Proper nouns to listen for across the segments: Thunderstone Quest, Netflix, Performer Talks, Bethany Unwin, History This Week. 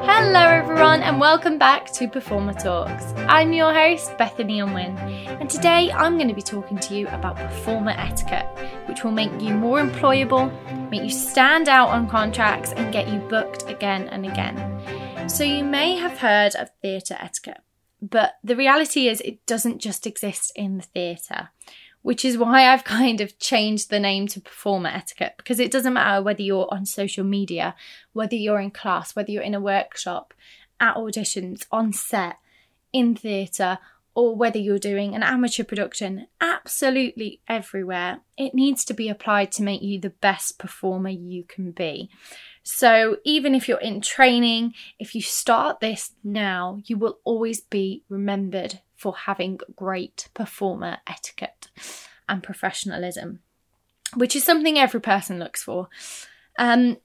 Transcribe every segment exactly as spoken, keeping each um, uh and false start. Hello everyone and welcome back to Performer Talks. I'm your host Bethany Unwin and today I'm going to be talking to you about performer etiquette, which will make you more employable, make you stand out on contracts and get you booked again and again. So you may have heard of theatre etiquette, but the reality is it doesn't just exist in the theatre, which is why I've kind of changed the name to performer etiquette, because it doesn't matter whether you're on social media, whether you're in class, whether you're in a workshop, at auditions, on set, in theatre, or whether you're doing an amateur production, absolutely everywhere, it needs to be applied to make you the best performer you can be. So even if you're in training, if you start this now, you will always be remembered for having great performer etiquette and professionalism, which is something every person looks for. Um,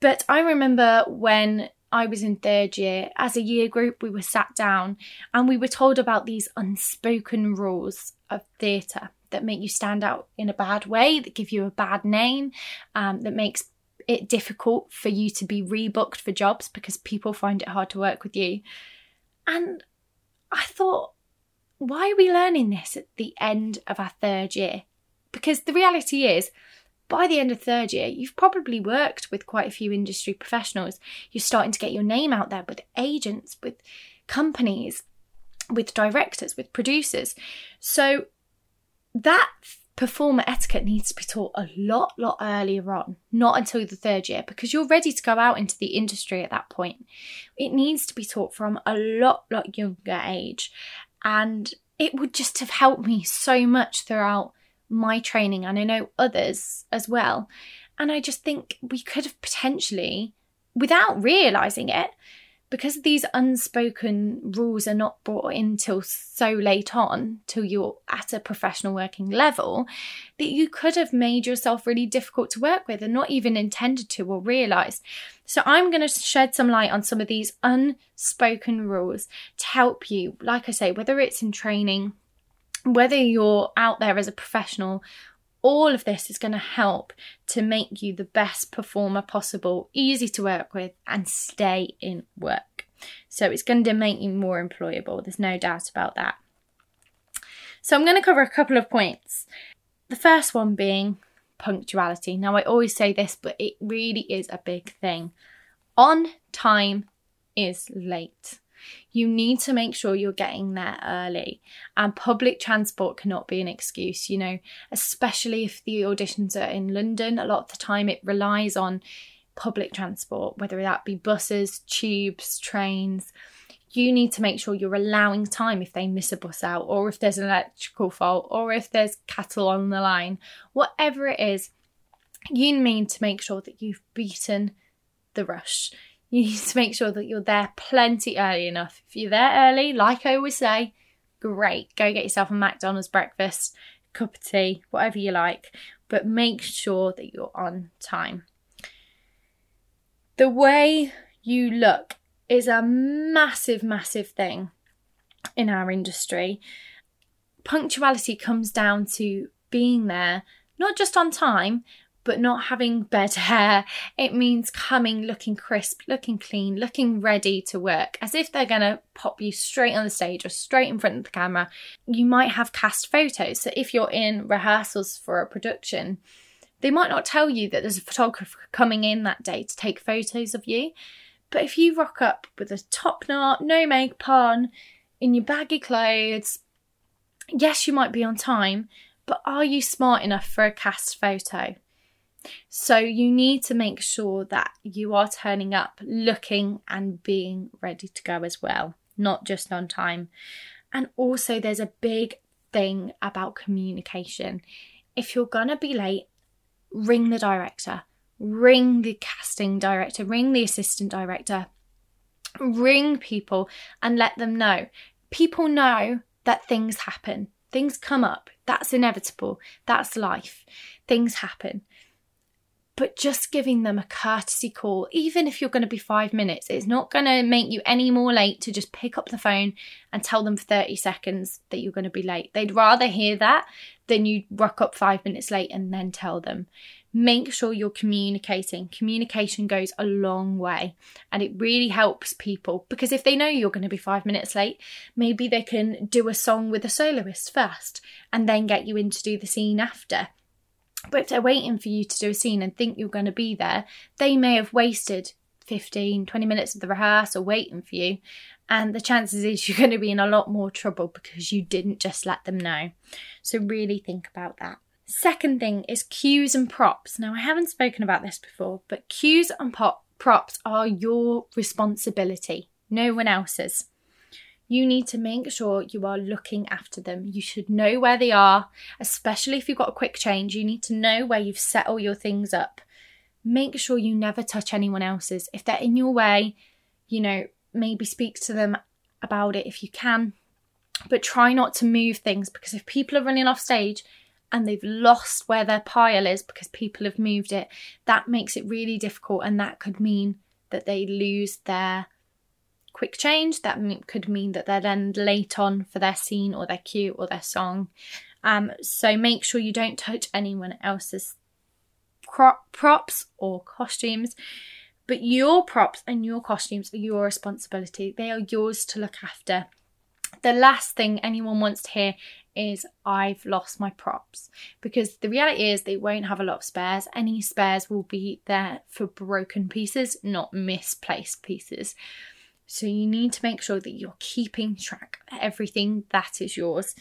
but I remember when I was in third year, as a year group, we were sat down and we were told about these unspoken rules of theatre that make you stand out in a bad way, that give you a bad name, um, that makes it difficult for you to be rebooked for jobs because people find it hard to work with you. And I thought, why are we learning this at the end of our third year? Because the reality is, by the end of third year, you've probably worked with quite a few industry professionals. You're starting to get your name out there with agents, with companies, with directors, with producers. So that performer etiquette needs to be taught a lot, lot earlier on, not until the third year, because you're ready to go out into the industry at that point. It needs to be taught from a lot, lot younger age. And it would just have helped me so much throughout my training, and I know others as well. And I just think we could have potentially, without realising it, because these unspoken rules are not brought in till so late on, till you're at a professional working level, that you could have made yourself really difficult to work with and not even intended to or realised. So I'm going to shed some light on some of these unspoken rules to help you, like I say, whether it's in training, whether you're out there as a professional. All of this is going to help to make you the best performer possible, easy to work with, and stay in work. So it's going to make you more employable. There's no doubt about that. So I'm going to cover a couple of points. The first one being punctuality. Now, I always say this, but it really is a big thing. On time is late. You need to make sure you're getting there early, and public transport cannot be an excuse, you know, especially if the auditions are in London. A lot of the time it relies on public transport, whether that be buses, tubes, trains. You need to make sure you're allowing time if they miss a bus out, or if there's an electrical fault, or if there's cattle on the line. Whatever it is, you need to make sure that you've beaten the rush. You need to make sure that you're there plenty early enough. If you're there early, like I always say, great. Go get yourself a McDonald's breakfast, cup of tea, whatever you like. But make sure that you're on time. The way you look is a massive, massive thing in our industry. Punctuality comes down to being there, not just on time, but not having bed hair. It means coming looking crisp, looking clean, looking ready to work, as if they're going to pop you straight on the stage or straight in front of the camera. You might have cast photos. So if you're in rehearsals for a production, they might not tell you that there's a photographer coming in that day to take photos of you. But if you rock up with a top knot, no makeup on, in your baggy clothes, yes, you might be on time, but are you smart enough for a cast photo? So you need to make sure that you are turning up looking and being ready to go as well, not just on time. And also there's a big thing about communication. If you're going to be late, ring the director, ring the casting director, ring the assistant director, ring people and let them know. People know that things happen. Things come up. That's inevitable. That's life. Things happen. but just giving them a courtesy call, even if you're going to be five minutes, it's not going to make you any more late to just pick up the phone and tell them for thirty seconds that you're going to be late. They'd rather hear that than you rock up five minutes late and then tell them. Make sure you're communicating. Communication goes a long way, and it really helps people, because if they know you're going to be five minutes late, maybe they can do a song with a soloist first and then get you in to do the scene after. But if they're waiting for you to do a scene and think you're going to be there, they may have wasted fifteen, twenty minutes of the rehearsal waiting for you, and the chances is you're going to be in a lot more trouble because you didn't just let them know. So really think about that. Second thing is cues and props. Now, I haven't spoken about this before, but cues and pop- props are your responsibility, no one else's. You need to make sure you are looking after them. You should know where they are, especially if you've got a quick change. You need to know where you've set all your things up. Make sure you never touch anyone else's. If they're in your way, you know, maybe speak to them about it if you can, but try not to move things, because if people are running off stage and they've lost where their pile is because people have moved it, that makes it really difficult, and that could mean that they lose their quick change. That could mean that they're then late on for their scene or their cue or their song. Um, so make sure you don't touch anyone else's crop, props or costumes. But your props and your costumes are your responsibility. They are yours to look after. The last thing anyone wants to hear is, "I've lost my props," because the reality is they won't have a lot of spares. Any spares will be there for broken pieces, not misplaced pieces. So you need to make sure that you're keeping track of everything that is yours.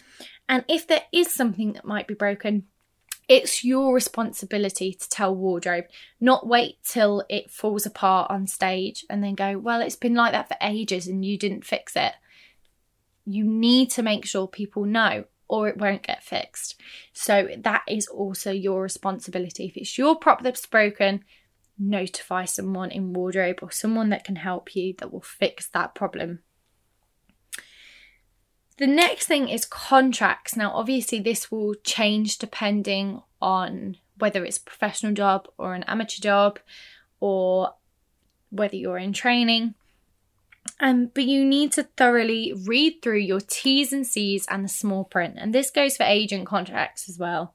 And if there is something that might be broken, it's your responsibility to tell wardrobe, not wait till it falls apart on stage and then go, "Well, it's been like that for ages and you didn't fix it." You need to make sure people know, or it won't get fixed. So that is also your responsibility. If it's your prop that's broken, notify someone in wardrobe or someone that can help you that will fix that problem. The next thing is contracts. Now, obviously this will change depending on whether it's a professional job or an amateur job, or whether you're in training. Um, but you need to thoroughly read through your T's and C's and the small print. And this goes for agent contracts as well.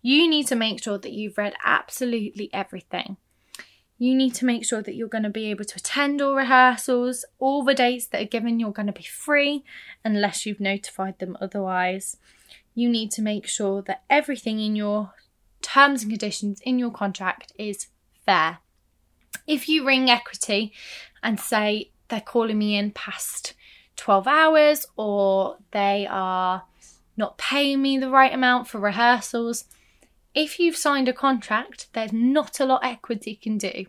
You need to make sure that you've read absolutely everything. You need to make sure that you're going to be able to attend all rehearsals. All the dates that are given, you're going to be free unless you've notified them otherwise. You need to make sure that everything in your terms and conditions in your contract is fair. If you ring Equity and say, "They're calling me in past twelve hours or they are not paying me the right amount for rehearsals," if you've signed a contract, there's not a lot Equity can do.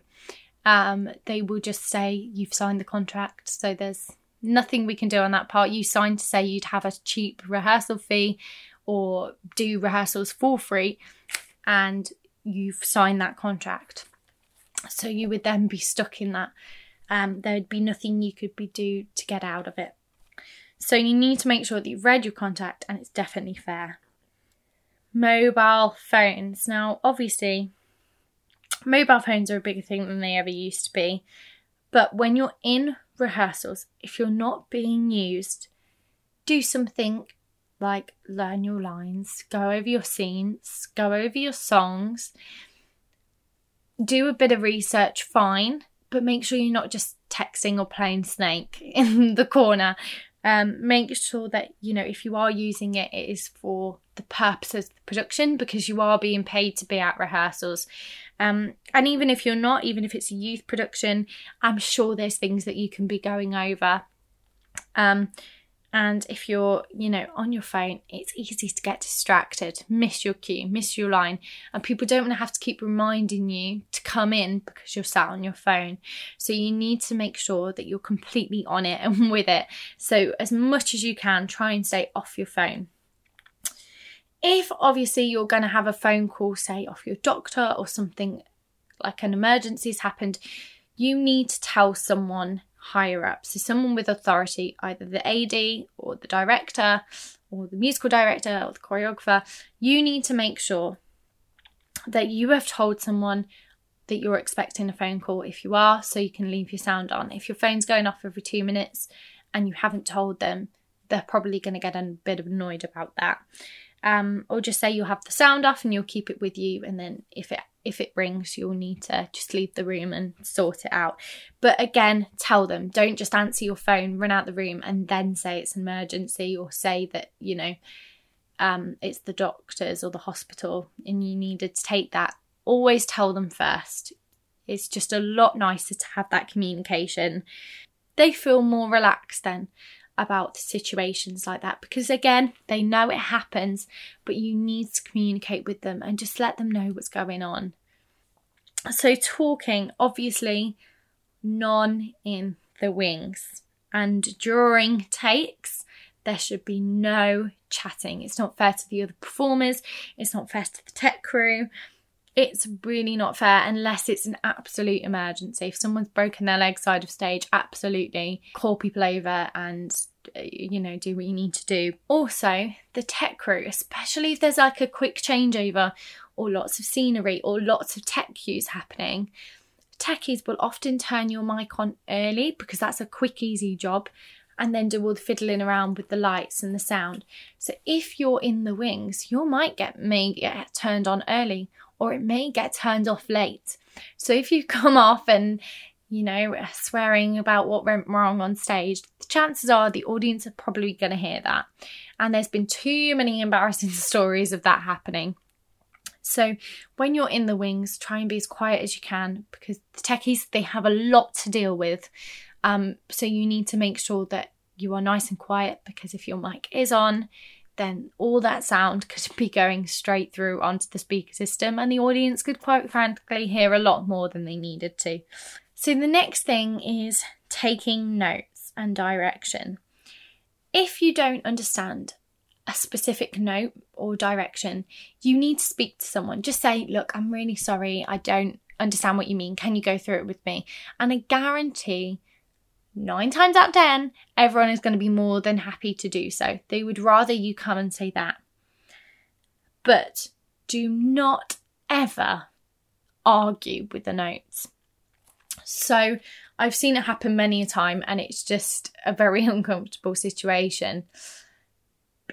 Um, they will just say you've signed the contract, so there's nothing we can do on that part. You signed to say you'd have a cheap rehearsal fee or do rehearsals for free, and you've signed that contract. So you would then be stuck in that. Um, there'd be nothing you could be do to get out of it. So you need to make sure that you've read your contract and it's definitely fair. Mobile phones. Now, obviously, mobile phones are a bigger thing than they ever used to be. But when you're in rehearsals, if you're not being used, do something like learn your lines, go over your scenes, go over your songs, do a bit of research, fine. But make sure you're not just texting or playing Snake in the corner. Um, make sure that, you know, if you are using it, it is for the purpose of the production, because you are being paid to be at rehearsals. Um, and even if you're not, even if it's a youth production, I'm sure there's things that you can be going over. Um, and if you're, you know, on your phone, it's easy to get distracted, miss your cue, miss your line. And people don't want to have to keep reminding you to come in because you're sat on your phone. So you need to make sure that you're completely on it and with it. So as much as you can, try and stay off your phone. If obviously you're going to have a phone call, say off your doctor or something like an emergency has happened, you need to tell someone higher up, so someone with authority, either the A D or the director or the musical director or the choreographer. You need to make sure that you have told someone, that you're expecting a phone call if you are, so you can leave your sound on. If your phone's going off every two minutes and you haven't told them, they're probably going to get a bit annoyed about that. Um, or just say you'll have the sound off and you'll keep it with you, and then if it if it rings, you'll need to just leave the room and sort it out. But again, tell them. Don't just answer your phone, run out the room, and then say it's an emergency, or say that, you know, um, it's the doctor's or the hospital and you needed to take that. Always tell them first. It's just a lot nicer to have that communication. They feel more relaxed then about situations like that, because again, they know it happens, but you need to communicate with them and just let them know what's going on. So talking, obviously none in the wings, and during takes there should be no chatting. It's not fair to the other performers, it's not fair to the tech crew. It's really not fair unless it's an absolute emergency. If someone's broken their leg side of stage, absolutely call people over and, you know, do what you need to do. Also, the tech crew, especially if there's like a quick changeover or lots of scenery or lots of tech cues happening, techies will often turn your mic on early because that's a quick, easy job, and then do all the fiddling around with the lights and the sound. So if you're in the wings, your mic get, may get turned on early, or it may get turned off late. So if you come off and, you know, swearing about what went wrong on stage, the chances are the audience are probably going to hear that. And there's been too many embarrassing stories of that happening. So when you're in the wings, try and be as quiet as you can, because the techies, they have a lot to deal with. Um, so you need to make sure that you are nice and quiet, because if your mic is on, then all that sound could be going straight through onto the speaker system, and the audience could quite frankly hear a lot more than they needed to. So the next thing is taking notes and direction. If you don't understand a specific note or direction, you need to speak to someone. Just say, look, I'm really sorry, I don't understand what you mean. Can you go through it with me? And I guarantee Nine times out of ten, everyone is going to be more than happy to do so. They would rather you come and say that. But do not ever argue with the notes. So I've seen it happen many a time, and it's just a very uncomfortable situation.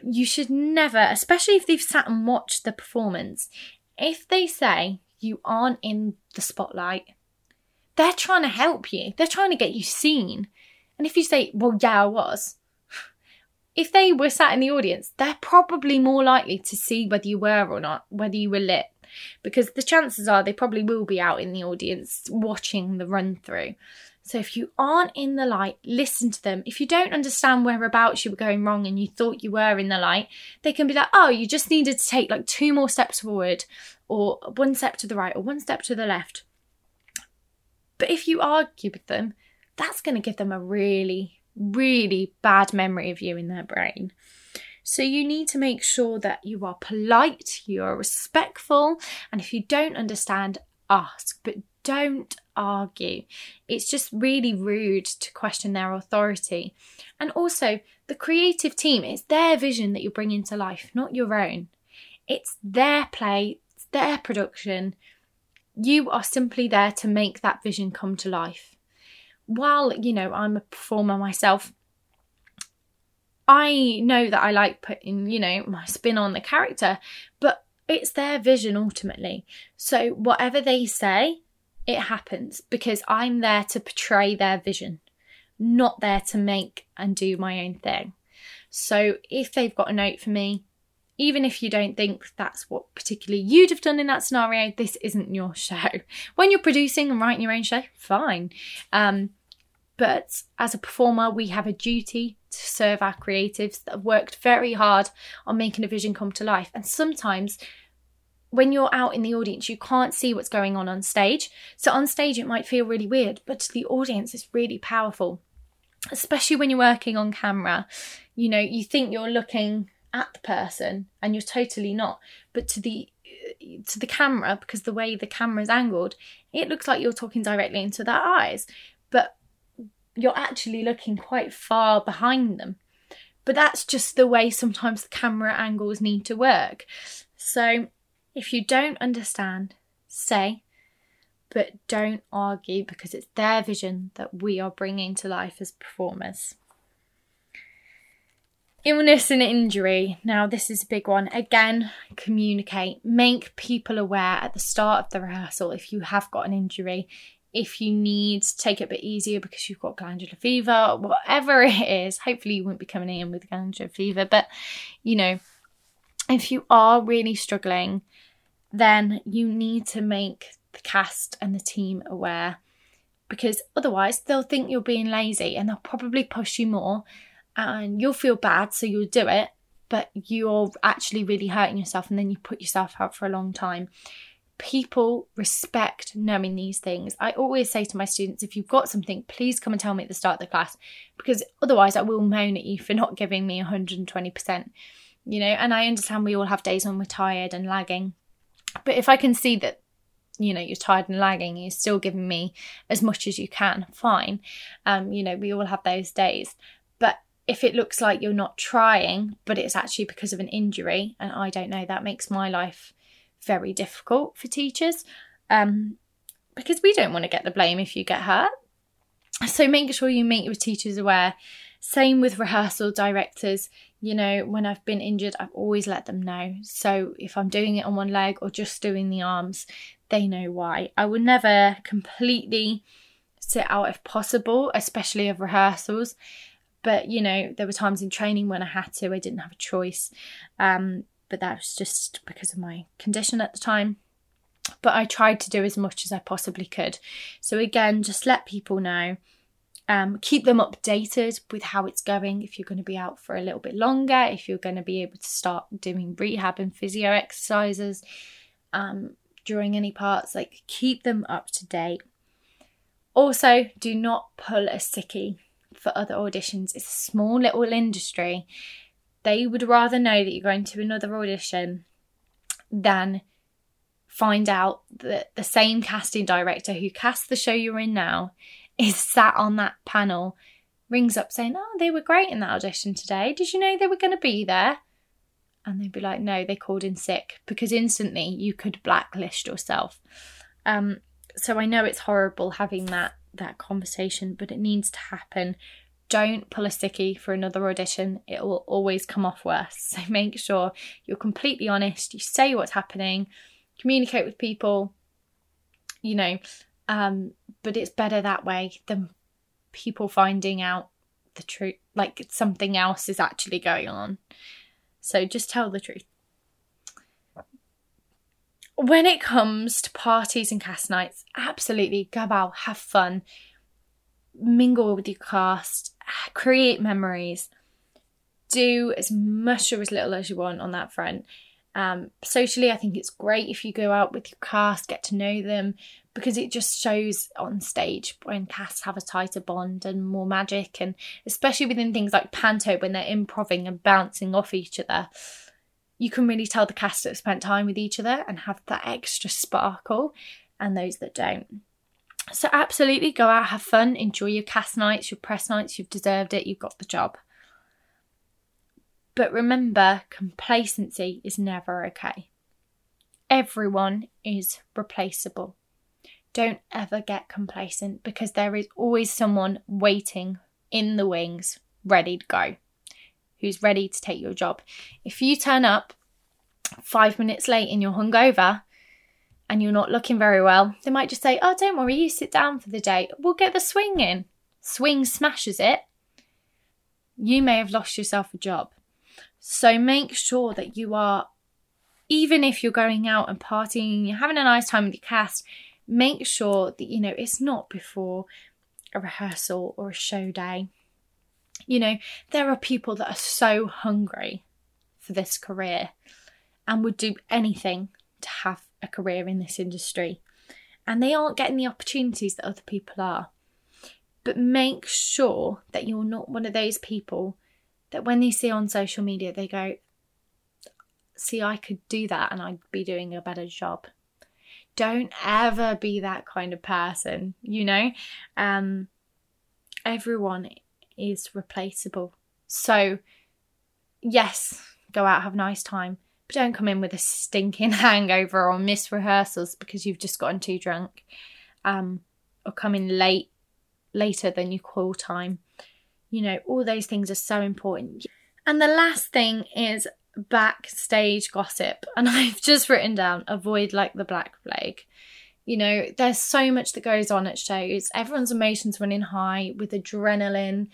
You should never, especially if they've sat and watched the performance, if they say you aren't in the spotlight, they're trying to help you. They're trying to get you seen. And if you say, well, yeah, I was. If they were sat in the audience, they're probably more likely to see whether you were or not, whether you were lit, because the chances are they probably will be out in the audience watching the run through. So if you aren't in the light, listen to them. If you don't understand whereabouts you were going wrong and you thought you were in the light, they can be like, oh, you just needed to take like two more steps forward, or one step to the right, or one step to the left. But if you argue with them, that's going to give them a really, really bad memory of you in their brain. So you need to make sure that you are polite, you are respectful, and if you don't understand, ask, but don't argue. It's just really rude to question their authority. And also, the creative team, it's their vision that you bring into life, not your own. It's their play, it's their production. You are simply there to make that vision come to life. While, you know, I'm a performer myself, I know that I like putting, you know, my spin on the character, but it's their vision ultimately. So whatever they say, it happens, because I'm there to portray their vision, not there to make and do my own thing. So if they've got a note for me, even if you don't think that's what particularly you'd have done in that scenario, this isn't your show. When you're producing and writing your own show, fine. Um, but as a performer, we have a duty to serve our creatives that have worked very hard on making a vision come to life. And sometimes when you're out in the audience, you can't see what's going on on stage. So on stage, it might feel really weird, but to the audience, it's really powerful. Especially when you're working on camera, you know, you think you're looking at the person and you're totally not, but to the to the camera, because the way the camera's angled, it looks like you're talking directly into their eyes, but you're actually looking quite far behind them. But that's just the way sometimes the camera angles need to work. So if you don't understand, say, but don't argue, because it's their vision that we are bringing to life as performers. Illness and injury. Now, this is a big one. Again, communicate. Make people aware at the start of the rehearsal if you have got an injury, if you need to take it a bit easier because you've got glandular fever, whatever it is. Hopefully you won't be coming in with glandular fever, but, you know, if you are really struggling, then you need to make the cast and the team aware, because otherwise they'll think you're being lazy and they'll probably push you more. And you'll feel bad, so you'll do it, but you're actually really hurting yourself, and then you put yourself out for a long time. People respect knowing these things. I always say to my students, if you've got something, please come and tell me at the start of the class, because otherwise I will moan at you for not giving me one hundred twenty percent, you know. And I understand we all have days when we're tired and lagging, but if I can see that, you know, you're tired and lagging, you're still giving me as much as you can, fine. Um, you know, we all have those days. But if it looks like you're not trying, but it's actually because of an injury, and I don't know, that makes my life very difficult for teachers, um, because we don't want to get the blame if you get hurt. So make sure you make your teachers aware. Same with rehearsal directors. You know, when I've been injured, I've always let them know. So if I'm doing it on one leg or just doing the arms, they know why. I will never completely sit out if possible, especially of rehearsals. But, you know, there were times in training when I had to, I didn't have a choice. Um, but that was just because of my condition at the time. But I tried to do as much as I possibly could. So again, just let people know. Um, keep them updated with how it's going. If you're going to be out for a little bit longer, if you're going to be able to start doing rehab and physio exercises um, during any parts, like keep them up to date. Also, do not pull a sickie for other auditions. It's a small little industry. They would rather know that you're going to another audition than find out that the same casting director who casts the show you're in now is sat on that panel, rings up saying, oh, they were great in that audition today. Did you know they were going to be there? And they'd be like, no, they called in sick, because instantly you could blacklist yourself. Um, so I know it's horrible having that that conversation, but it needs to happen. Don't pull a sickie for another audition. It will always come off worse. So make sure you're completely honest. You say what's happening, communicate with people, you know, um, but it's better that way than people finding out the truth, like something else is actually going on. So just tell the truth. When it comes to parties and cast nights, absolutely go out, have fun, mingle with your cast, create memories, do as much or as little as you want on that front. Um, socially, I think it's great if you go out with your cast, get to know them, because it just shows on stage when casts have a tighter bond and more magic, and especially within things like panto when they're improvising and bouncing off each other. You can really tell the cast that have spent time with each other and have that extra sparkle, and those that don't. So absolutely go out, have fun, enjoy your cast nights, your press nights. You've deserved it. You've got the job. But remember, complacency is never okay. Everyone is replaceable. Don't ever get complacent, because there is always someone waiting in the wings, ready to go, who's ready to take your job. If you turn up five minutes late and you're hungover and you're not looking very well, they might just say, oh, don't worry, you sit down for the day. We'll get the swing in. Swing smashes it. You may have lost yourself a job. So make sure that you are, even if you're going out and partying, you're having a nice time with your cast, make sure that, you know, it's not before a rehearsal or a show day. You know, there are people that are so hungry for this career and would do anything to have a career in this industry, and they aren't getting the opportunities that other people are. But make sure that you're not one of those people that when they see on social media, they go, see, I could do that and I'd be doing a better job. Don't ever be that kind of person, you know. Um, everyone is replaceable. So yes, go out, have a nice time, but don't come in with a stinking hangover or miss rehearsals because you've just gotten too drunk. um, or come in late, later than your call time. You know, all those things are so important. And the last thing is backstage gossip. And I've just written down, avoid like the Black Plague. You know, there's so much that goes on at shows. Everyone's emotions running high with adrenaline,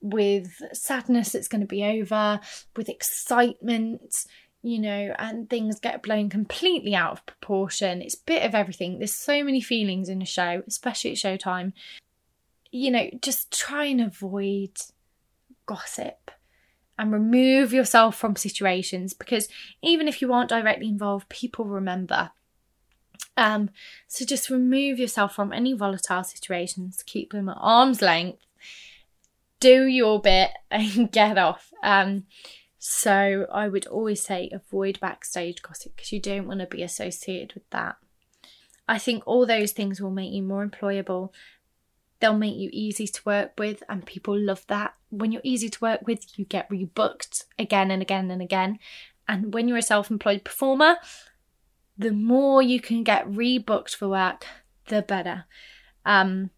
with sadness that's going to be over, with excitement, you know, and things get blown completely out of proportion. It's a bit of everything. There's so many feelings in a show, especially at showtime. You know, just try and avoid gossip and remove yourself from situations, because even if you aren't directly involved, people remember. Um, so just remove yourself from any volatile situations, keep them at arm's length, do your bit and get off. Um, so I would always say avoid backstage gossip, because you don't want to be associated with that. I think all those things will make you more employable. They'll make you easy to work with, and people love that. When you're easy to work with, you get rebooked again and again and again. And when you're a self-employed performer, the more you can get rebooked for work, the better. Um,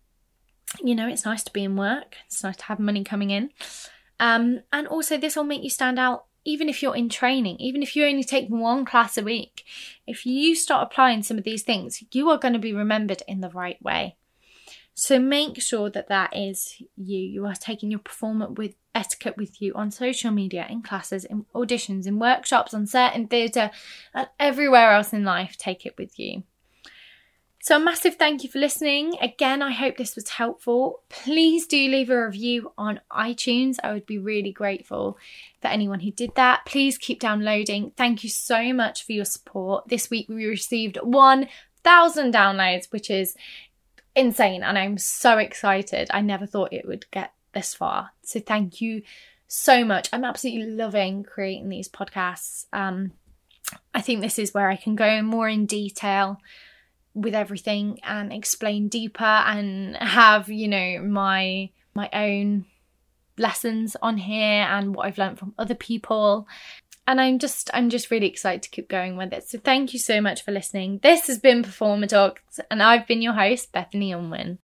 you know, it's nice to be in work. It's nice to have money coming in. Um, and also this will make you stand out, even if you're in training, even if you only take one class a week. If you start applying some of these things, you are going to be remembered in the right way. So make sure that that is you. You are taking your performer with etiquette with you on social media, in classes, in auditions, in workshops, on set, in theatre, and everywhere else in life. Take it with you. So a massive thank you for listening. Again, I hope this was helpful. Please do leave a review on iTunes. I would be really grateful for anyone who did that. Please keep downloading. Thank you so much for your support. This week we received one thousand downloads, which is insane, and I'm so excited. I never thought it would get this far, so thank you so much. I'm absolutely loving creating these podcasts. um I think this is where I can go more in detail with everything and explain deeper and have, you know, my my own lessons on here and what I've learned from other people. And I'm just I'm just really excited to keep going with it. So thank you so much for listening. This has been Performer Talks, and I've been your host, Bethany Unwin.